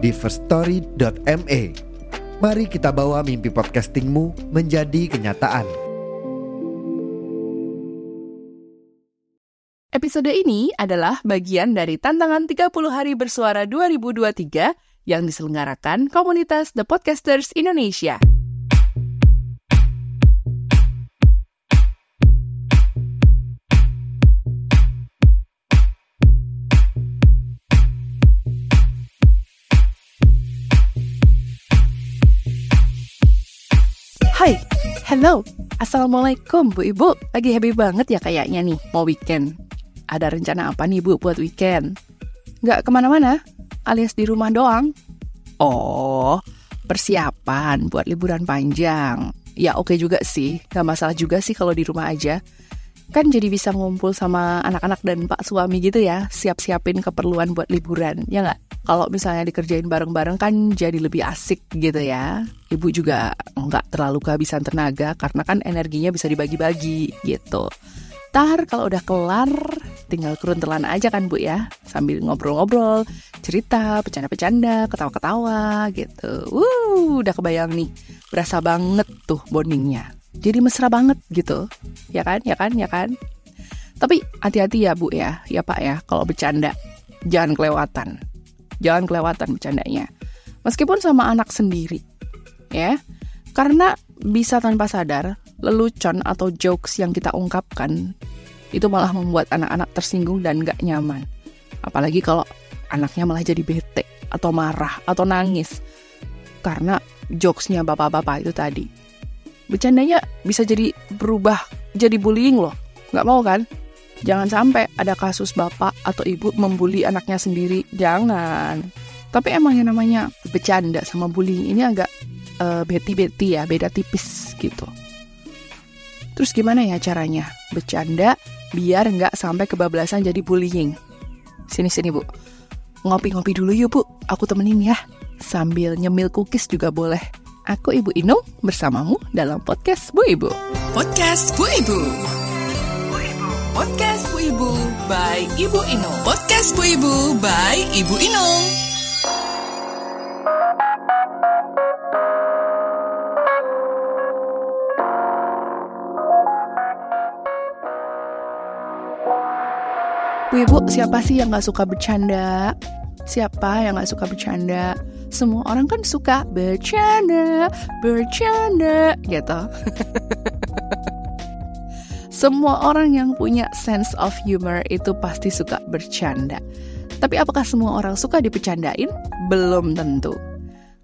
di Firststory.me. Mari kita bawa mimpi podcastingmu menjadi kenyataan. Episode ini adalah bagian dari Tantangan 30 Hari Bersuara 2023 yang diselenggarakan komunitas The Podcasters Indonesia. Hai, hello, assalamualaikum Bu Ibu. Lagi happy banget ya kayaknya nih, mau weekend. Ada rencana apa nih Bu buat weekend? Nggak kemana-mana, alias di rumah doang. Oh, persiapan buat liburan panjang. Ya oke juga sih, nggak masalah juga sih kalau di rumah aja. Kan jadi bisa ngumpul sama anak-anak dan pak suami gitu ya, siap-siapin keperluan buat liburan, ya nggak? Kalau misalnya dikerjain bareng-bareng kan jadi lebih asik gitu ya. Ibu juga nggak terlalu kehabisan tenaga karena kan energinya bisa dibagi-bagi gitu. Ntar kalau udah kelar, tinggal keruntelan aja kan Bu ya, sambil ngobrol-ngobrol, cerita, bercanda-bercanda, ketawa-ketawa gitu. Udah kebayang nih, berasa banget tuh bondingnya. Jadi mesra banget gitu, ya kan. Tapi hati-hati ya Bu ya Pak ya, kalau bercanda jangan kelewatan bercandanya. Meskipun sama anak sendiri, ya, karena bisa tanpa sadar lelucon atau jokes yang kita ungkapkan itu malah membuat anak-anak tersinggung dan gak nyaman. Apalagi kalau anaknya malah jadi bete atau marah atau nangis karena jokesnya bapak-bapak itu tadi. Bercandanya bisa jadi berubah, jadi bullying loh. Nggak mau kan? Jangan sampai ada kasus bapak atau ibu membuli anaknya sendiri. Jangan. Tapi emang yang namanya bercanda sama bullying ini agak beti-beti ya, beda tipis gitu. Terus gimana ya caranya? Bercanda biar nggak sampai kebablasan jadi bullying. Sini Bu. Ngopi-ngopi dulu yuk Bu, aku temenin ya. Sambil nyemil cookies juga boleh. Aku Ibu Inung bersamamu dalam Podcast Bu Ibu. Podcast Bu Ibu. Podcast Bu Ibu by Ibu Inung. Podcast Bu Ibu by Ibu Inung. Bu Ibu, siapa sih yang gak suka bercanda? Siapa yang gak suka bercanda? Semua orang kan suka bercanda gitu. Semua orang yang punya sense of humor itu pasti suka bercanda. Tapi apakah semua orang suka dipecandain? Belum tentu.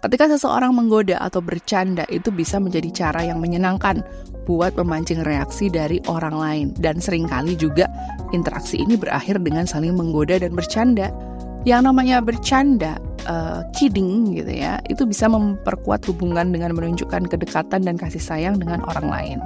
Ketika seseorang menggoda atau bercanda itu bisa menjadi cara yang menyenangkan buat memancing reaksi dari orang lain. Dan seringkali juga interaksi ini berakhir dengan saling menggoda dan bercanda. Yang namanya bercanda, kidding gitu ya, itu bisa memperkuat hubungan dengan menunjukkan kedekatan dan kasih sayang dengan orang lain.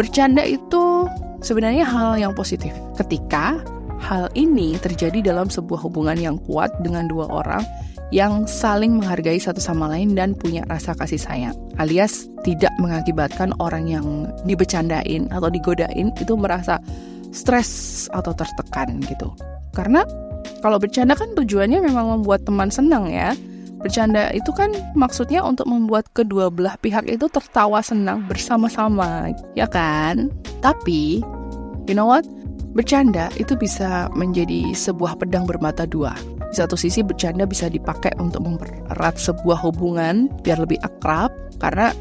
Bercanda itu sebenarnya hal yang positif ketika hal ini terjadi dalam sebuah hubungan yang kuat dengan dua orang yang saling menghargai satu sama lain dan punya rasa kasih sayang, alias tidak mengakibatkan orang yang dibecandain atau digodain itu merasa stres atau tertekan gitu. Karena kalau bercanda kan tujuannya memang membuat teman senang ya. Bercanda itu kan maksudnya untuk membuat kedua belah pihak itu tertawa senang bersama-sama, ya kan? Tapi, you know what? Bercanda itu bisa menjadi sebuah pedang bermata dua. Di satu sisi bercanda bisa dipakai untuk mempererat sebuah hubungan biar lebih akrab. Karena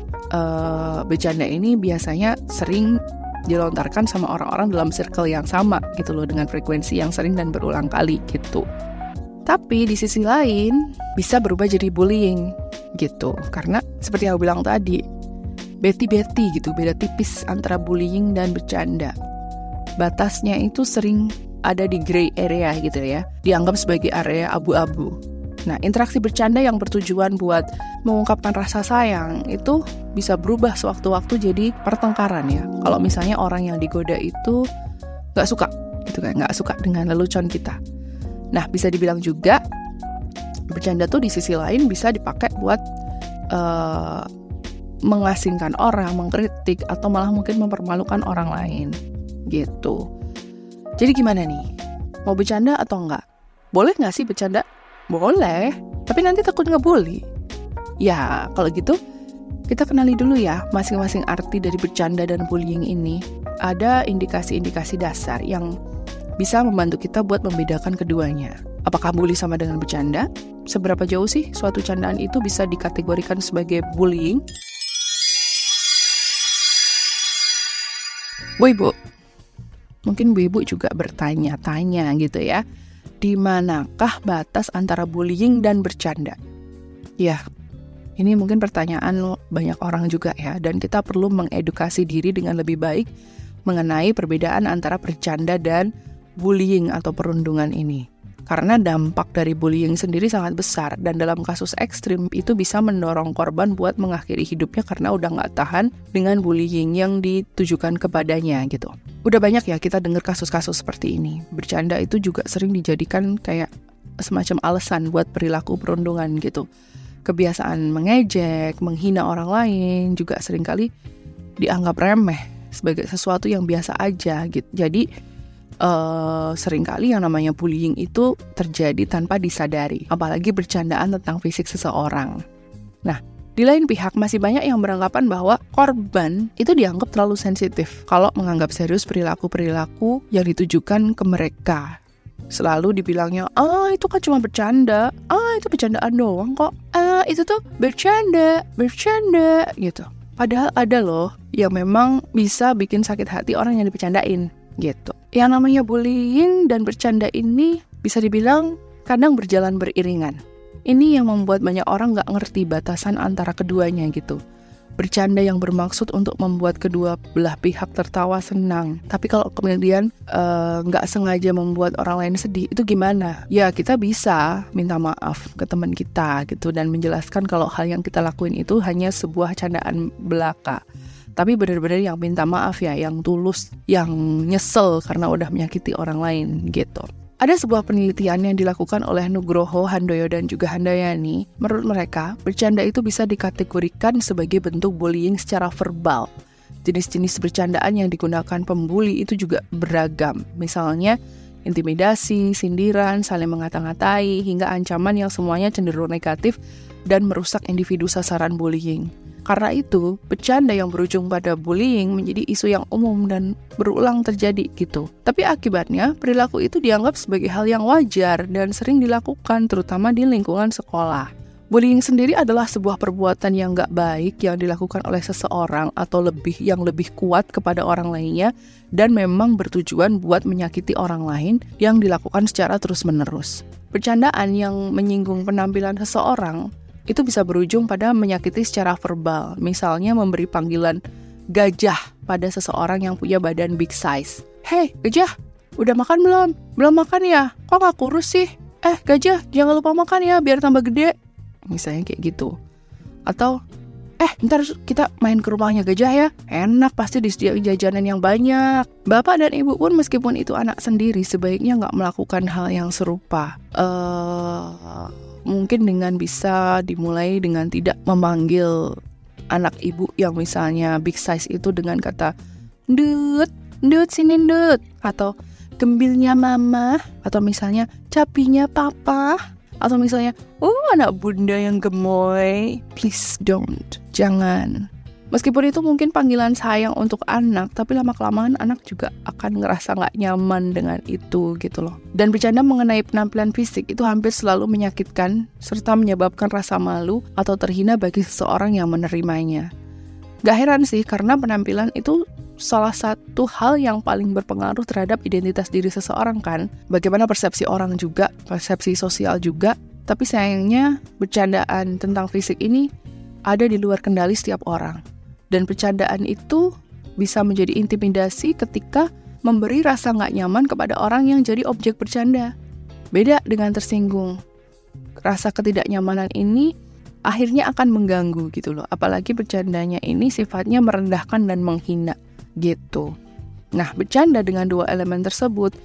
bercanda ini biasanya sering dilontarkan sama orang-orang dalam circle yang sama gitu loh, dengan frekuensi yang sering dan berulang kali gitu. Tapi di sisi lain bisa berubah jadi bullying gitu, karena seperti yang aku bilang tadi, beti-beti gitu, beda tipis antara bullying dan bercanda. Batasnya itu sering ada di gray area gitu ya, dianggap sebagai area abu-abu. Nah, interaksi bercanda yang bertujuan buat mengungkapkan rasa sayang itu bisa berubah sewaktu-waktu jadi pertengkaran ya. Kalau misalnya orang yang digoda itu nggak suka, gitu kan, nggak suka dengan lelucon kita. Nah, bisa dibilang juga bercanda tuh di sisi lain bisa dipakai buat mengasingkan orang, mengkritik, atau malah mungkin mempermalukan orang lain, gitu. Jadi gimana nih? Mau bercanda atau enggak? Boleh nggak sih bercanda? Boleh, tapi nanti takut ngebully. Ya, kalau gitu kita kenali dulu ya masing-masing arti dari bercanda dan bullying ini. Ada indikasi-indikasi dasar yang bisa membantu kita buat membedakan keduanya. Apakah bully sama dengan bercanda? Seberapa jauh sih suatu candaan itu bisa dikategorikan sebagai bullying? Bu Ibu, mungkin Bu Ibu juga bertanya-tanya gitu ya, di manakah batas antara bullying dan bercanda? Ya, ini mungkin pertanyaan banyak orang juga ya, dan kita perlu mengedukasi diri dengan lebih baik mengenai perbedaan antara bercanda dan bullying atau perundungan ini. Karena dampak dari bullying sendiri sangat besar, dan dalam kasus ekstrim itu bisa mendorong korban buat mengakhiri hidupnya karena udah nggak tahan dengan bullying yang ditujukan kepadanya gitu. Udah banyak ya kita dengar kasus-kasus seperti ini. Bercanda itu juga sering dijadikan kayak semacam alasan buat perilaku perundungan gitu. Kebiasaan mengejek, menghina orang lain juga seringkali dianggap remeh sebagai sesuatu yang biasa aja gitu. Jadi seringkali yang namanya bullying itu terjadi tanpa disadari, apalagi bercandaan tentang fisik seseorang. Nah, di lain pihak masih banyak yang beranggapan bahwa korban itu dianggap terlalu sensitif kalau menganggap serius perilaku-perilaku yang ditujukan ke mereka. Selalu dibilangnya, itu kan cuma bercanda, itu bercandaan doang kok, itu tuh bercanda gitu. Padahal ada loh yang memang bisa bikin sakit hati orang yang dipercandain gitu. Yang namanya bullying dan bercanda ini bisa dibilang kadang berjalan beriringan. Ini yang membuat banyak orang gak ngerti batasan antara keduanya gitu. Bercanda yang bermaksud untuk membuat kedua belah pihak tertawa senang, tapi kalau kemudian gak sengaja membuat orang lain sedih, itu gimana? Ya kita bisa minta maaf ke teman kita gitu, dan menjelaskan kalau hal yang kita lakuin itu hanya sebuah candaan belaka. Tapi benar-benar yang minta maaf ya, yang tulus, yang nyesel karena udah menyakiti orang lain gitu. Ada sebuah penelitian yang dilakukan oleh Nugroho, Handoyo, dan juga Handayani. Menurut mereka, bercanda itu bisa dikategorikan sebagai bentuk bullying secara verbal. Jenis-jenis bercandaan yang digunakan pembuli itu juga beragam. Misalnya, intimidasi, sindiran, saling mengata-ngatai, hingga ancaman yang semuanya cenderung negatif dan merusak individu sasaran bullying. Karena itu, bercanda yang berujung pada bullying menjadi isu yang umum dan berulang terjadi gitu. Tapi akibatnya, perilaku itu dianggap sebagai hal yang wajar dan sering dilakukan, terutama di lingkungan sekolah. Bullying sendiri adalah sebuah perbuatan yang gak baik yang dilakukan oleh seseorang atau yang lebih kuat kepada orang lainnya, dan memang bertujuan buat menyakiti orang lain yang dilakukan secara terus-menerus. Bercandaan yang menyinggung penampilan seseorang itu bisa berujung pada menyakiti secara verbal, misalnya memberi panggilan gajah pada seseorang yang punya badan big size. Hei, gajah, udah makan belum? Belum makan ya? Kok gak kurus sih? Gajah, jangan lupa makan ya, biar tambah gede. Misalnya kayak gitu. Atau, ntar kita main ke rumahnya gajah ya. Enak, pasti disediakan jajanan yang banyak. Bapak dan ibu pun meskipun itu anak sendiri, sebaiknya gak melakukan hal yang serupa. Mungkin dengan bisa dimulai dengan tidak memanggil anak ibu yang misalnya big size itu dengan kata Ndut, sini ndut, atau gembilnya mama, atau misalnya capinya papa, atau misalnya anak bunda yang gemoy. Please don't, jangan. Meskipun itu mungkin panggilan sayang untuk anak, tapi lama-kelamaan anak juga akan ngerasa gak nyaman dengan itu gitu loh. Dan bercanda mengenai penampilan fisik itu hampir selalu menyakitkan, serta menyebabkan rasa malu atau terhina bagi seseorang yang menerimanya. Gak heran sih, karena penampilan itu salah satu hal yang paling berpengaruh terhadap identitas diri seseorang kan. Bagaimana persepsi orang juga, persepsi sosial juga. Tapi sayangnya bercandaan tentang fisik ini ada di luar kendali setiap orang. Dan bercandaan itu bisa menjadi intimidasi ketika memberi rasa nggak nyaman kepada orang yang jadi objek bercanda. Beda dengan tersinggung. rasa ketidaknyamanan ini akhirnya akan mengganggu gitu loh. Apalagi bercandanya ini sifatnya merendahkan dan menghina gitu. Nah, bercanda dengan dua elemen tersebut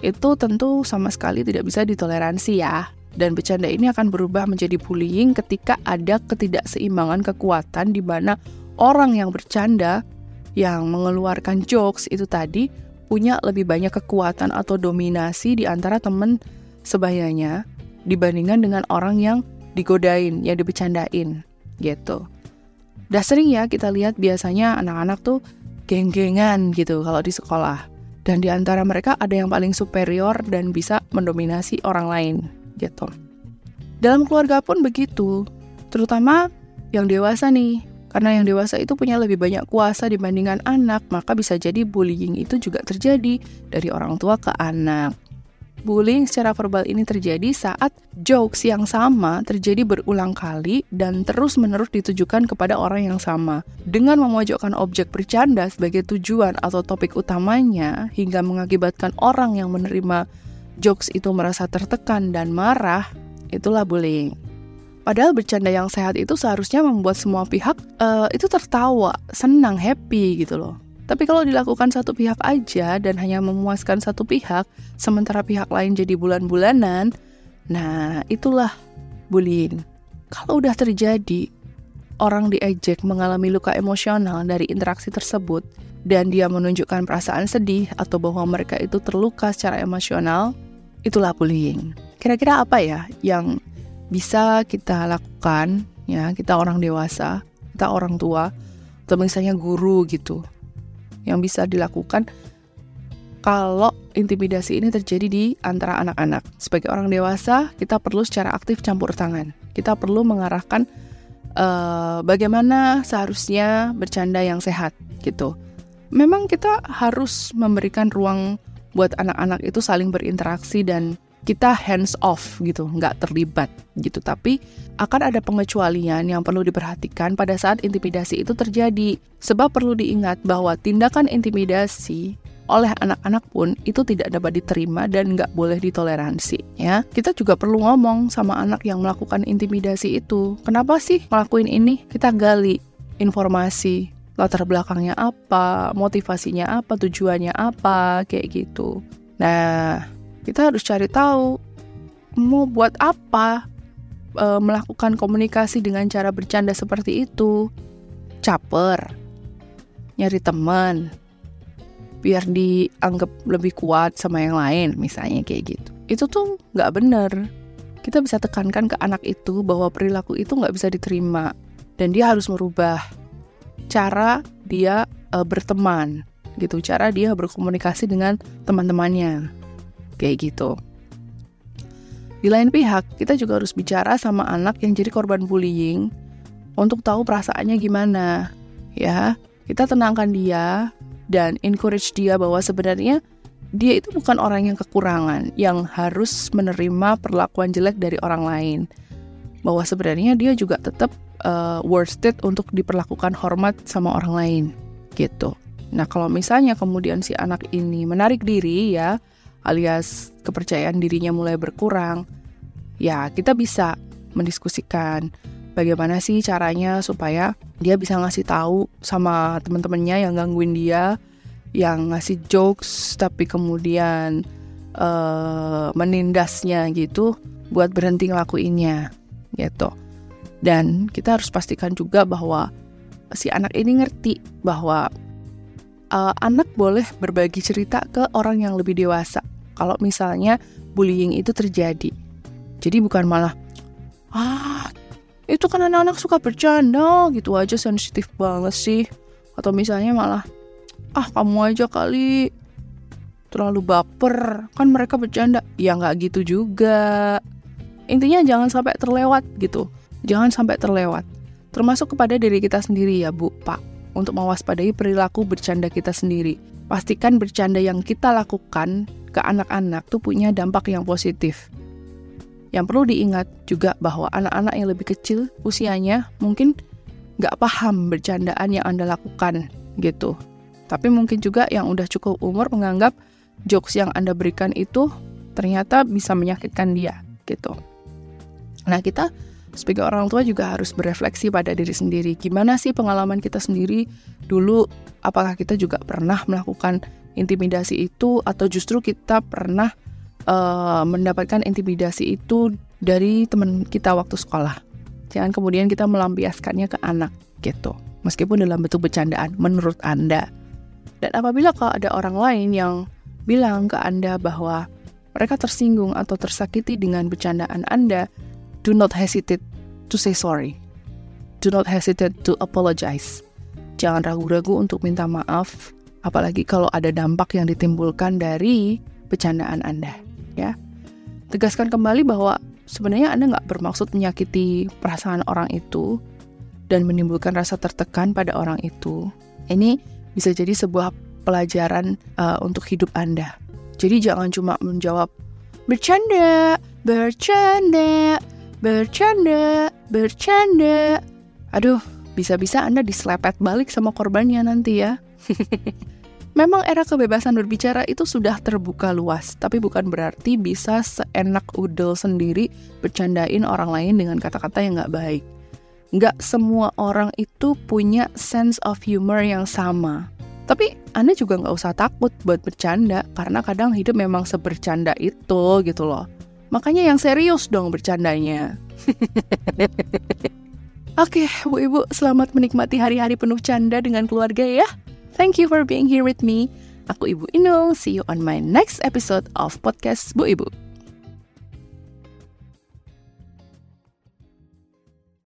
itu tentu sama sekali tidak bisa ditoleransi ya. Dan bercanda ini akan berubah menjadi bullying ketika ada ketidakseimbangan kekuatan di mana orang yang bercanda yang mengeluarkan jokes itu tadi punya lebih banyak kekuatan atau dominasi di antara teman sebayanya dibandingkan dengan orang yang digodain, yang dibecandain gitu. Udah sering ya kita lihat biasanya anak-anak tuh geng-gengan gitu kalau di sekolah. Dan di antara mereka ada yang paling superior dan bisa mendominasi orang lain gitu. Dalam keluarga pun begitu, terutama yang dewasa nih. Karena yang dewasa itu punya lebih banyak kuasa dibandingkan anak, maka bisa jadi bullying itu juga terjadi dari orang tua ke anak. Bullying secara verbal ini terjadi saat jokes yang sama terjadi berulang kali dan terus-menerus ditujukan kepada orang yang sama. Dengan memojokkan objek bercanda sebagai tujuan atau topik utamanya, hingga mengakibatkan orang yang menerima jokes itu merasa tertekan dan marah, itulah bullying. Padahal bercanda yang sehat itu seharusnya membuat semua pihak itu tertawa, senang, happy gitu loh. Tapi kalau dilakukan satu pihak aja dan hanya memuaskan satu pihak, sementara pihak lain jadi bulan-bulanan, nah itulah bullying. Kalau udah terjadi, orang diejek mengalami luka emosional dari interaksi tersebut, dan dia menunjukkan perasaan sedih atau bahwa mereka itu terluka secara emosional, itulah bullying. Kira-kira apa ya yang bisa kita lakukan ya, kita orang dewasa, kita orang tua, atau misalnya guru gitu, yang bisa dilakukan kalau intimidasi ini terjadi di antara anak-anak. Sebagai orang dewasa, kita perlu secara aktif campur tangan. Kita perlu mengarahkan bagaimana seharusnya bercanda yang sehat gitu. Memang kita harus memberikan ruang buat anak-anak itu saling berinteraksi dan kita hands off gitu, nggak terlibat gitu. Tapi akan ada pengecualian yang perlu diperhatikan pada saat intimidasi itu terjadi. Sebab perlu diingat bahwa tindakan intimidasi oleh anak-anak pun itu tidak dapat diterima dan nggak boleh ditoleransi ya. Kita juga perlu ngomong sama anak yang melakukan intimidasi itu. Kenapa sih ngelakuin ini? Kita gali informasi, latar belakangnya apa, motivasinya apa, tujuannya apa, kayak gitu. Nah, kita harus cari tahu mau buat apa melakukan komunikasi dengan cara bercanda seperti itu. Caper, nyari teman, biar dianggap lebih kuat sama yang lain, misalnya kayak gitu. Itu tuh nggak benar. Kita bisa tekankan ke anak itu bahwa perilaku itu nggak bisa diterima dan dia harus merubah cara dia berteman, gitu. Cara dia berkomunikasi dengan teman-temannya. Kayak gitu. Di lain pihak, kita juga harus bicara sama anak yang jadi korban bullying untuk tahu perasaannya gimana, ya. Kita tenangkan dia dan encourage dia bahwa sebenarnya dia itu bukan orang yang kekurangan, yang harus menerima perlakuan jelek dari orang lain. Bahwa sebenarnya dia juga tetap worth it untuk diperlakukan hormat sama orang lain, gitu. Nah, kalau misalnya kemudian si anak ini menarik diri ya, alias kepercayaan dirinya mulai berkurang, ya kita bisa mendiskusikan bagaimana sih caranya supaya dia bisa ngasih tahu sama teman-temannya yang gangguin dia, yang ngasih jokes tapi kemudian menindasnya gitu, buat berhenti ngelakuinnya gitu. Dan kita harus pastikan juga bahwa si anak ini ngerti bahwa anak boleh berbagi cerita ke orang yang lebih dewasa kalau misalnya bullying itu terjadi. Jadi bukan malah itu kan anak-anak suka bercanda gitu aja, sensitif banget sih. Atau misalnya malah kamu aja kali terlalu baper, kan mereka bercanda. Ya nggak gitu juga. Intinya jangan sampai terlewat gitu. Jangan sampai terlewat. Termasuk kepada diri kita sendiri ya Bu, Pak, untuk mewaspadai perilaku bercanda kita sendiri. Pastikan bercanda yang kita lakukan ke anak-anak tuh punya dampak yang positif. Yang perlu diingat juga bahwa anak-anak yang lebih kecil usianya mungkin nggak paham bercandaan yang Anda lakukan gitu. Tapi mungkin juga yang udah cukup umur menganggap jokes yang Anda berikan itu ternyata bisa menyakitkan dia gitu. Nah, kita sebagai orang tua juga harus berefleksi pada diri sendiri. Gimana sih pengalaman kita sendiri dulu? Apakah kita juga pernah melakukan intimidasi itu, atau justru kita pernah mendapatkan intimidasi itu dari teman kita waktu sekolah? Jangan kemudian kita melampiaskannya ke anak gitu, meskipun dalam bentuk bercandaan menurut Anda. Dan apabila kalau ada orang lain yang bilang ke Anda bahwa mereka tersinggung atau tersakiti dengan bercandaan Anda, do not hesitate to say sorry. Do not hesitate to apologize. Jangan ragu-ragu untuk minta maaf, apalagi kalau ada dampak yang ditimbulkan dari bercandaan Anda, ya. Tegaskan kembali bahwa sebenarnya Anda nggak bermaksud menyakiti perasaan orang itu dan menimbulkan rasa tertekan pada orang itu. Ini bisa jadi sebuah pelajaran untuk hidup Anda. Jadi jangan cuma menjawab bercanda. Aduh, bisa-bisa Anda diselepet balik sama korbannya nanti ya. Memang era kebebasan berbicara itu sudah terbuka luas, tapi bukan berarti bisa seenak udel sendiri bercandain orang lain dengan kata-kata yang nggak baik. Nggak semua orang itu punya sense of humor yang sama. Tapi Anda juga nggak usah takut buat bercanda, karena kadang hidup memang sebercanda itu gitu loh. Makanya yang serius dong bercandanya. Oke, Bu Ibu, selamat menikmati hari-hari penuh canda dengan keluarga ya. Thank you for being here with me. Aku Ibu Inung. See you on my next episode of Podcast Bu Ibu.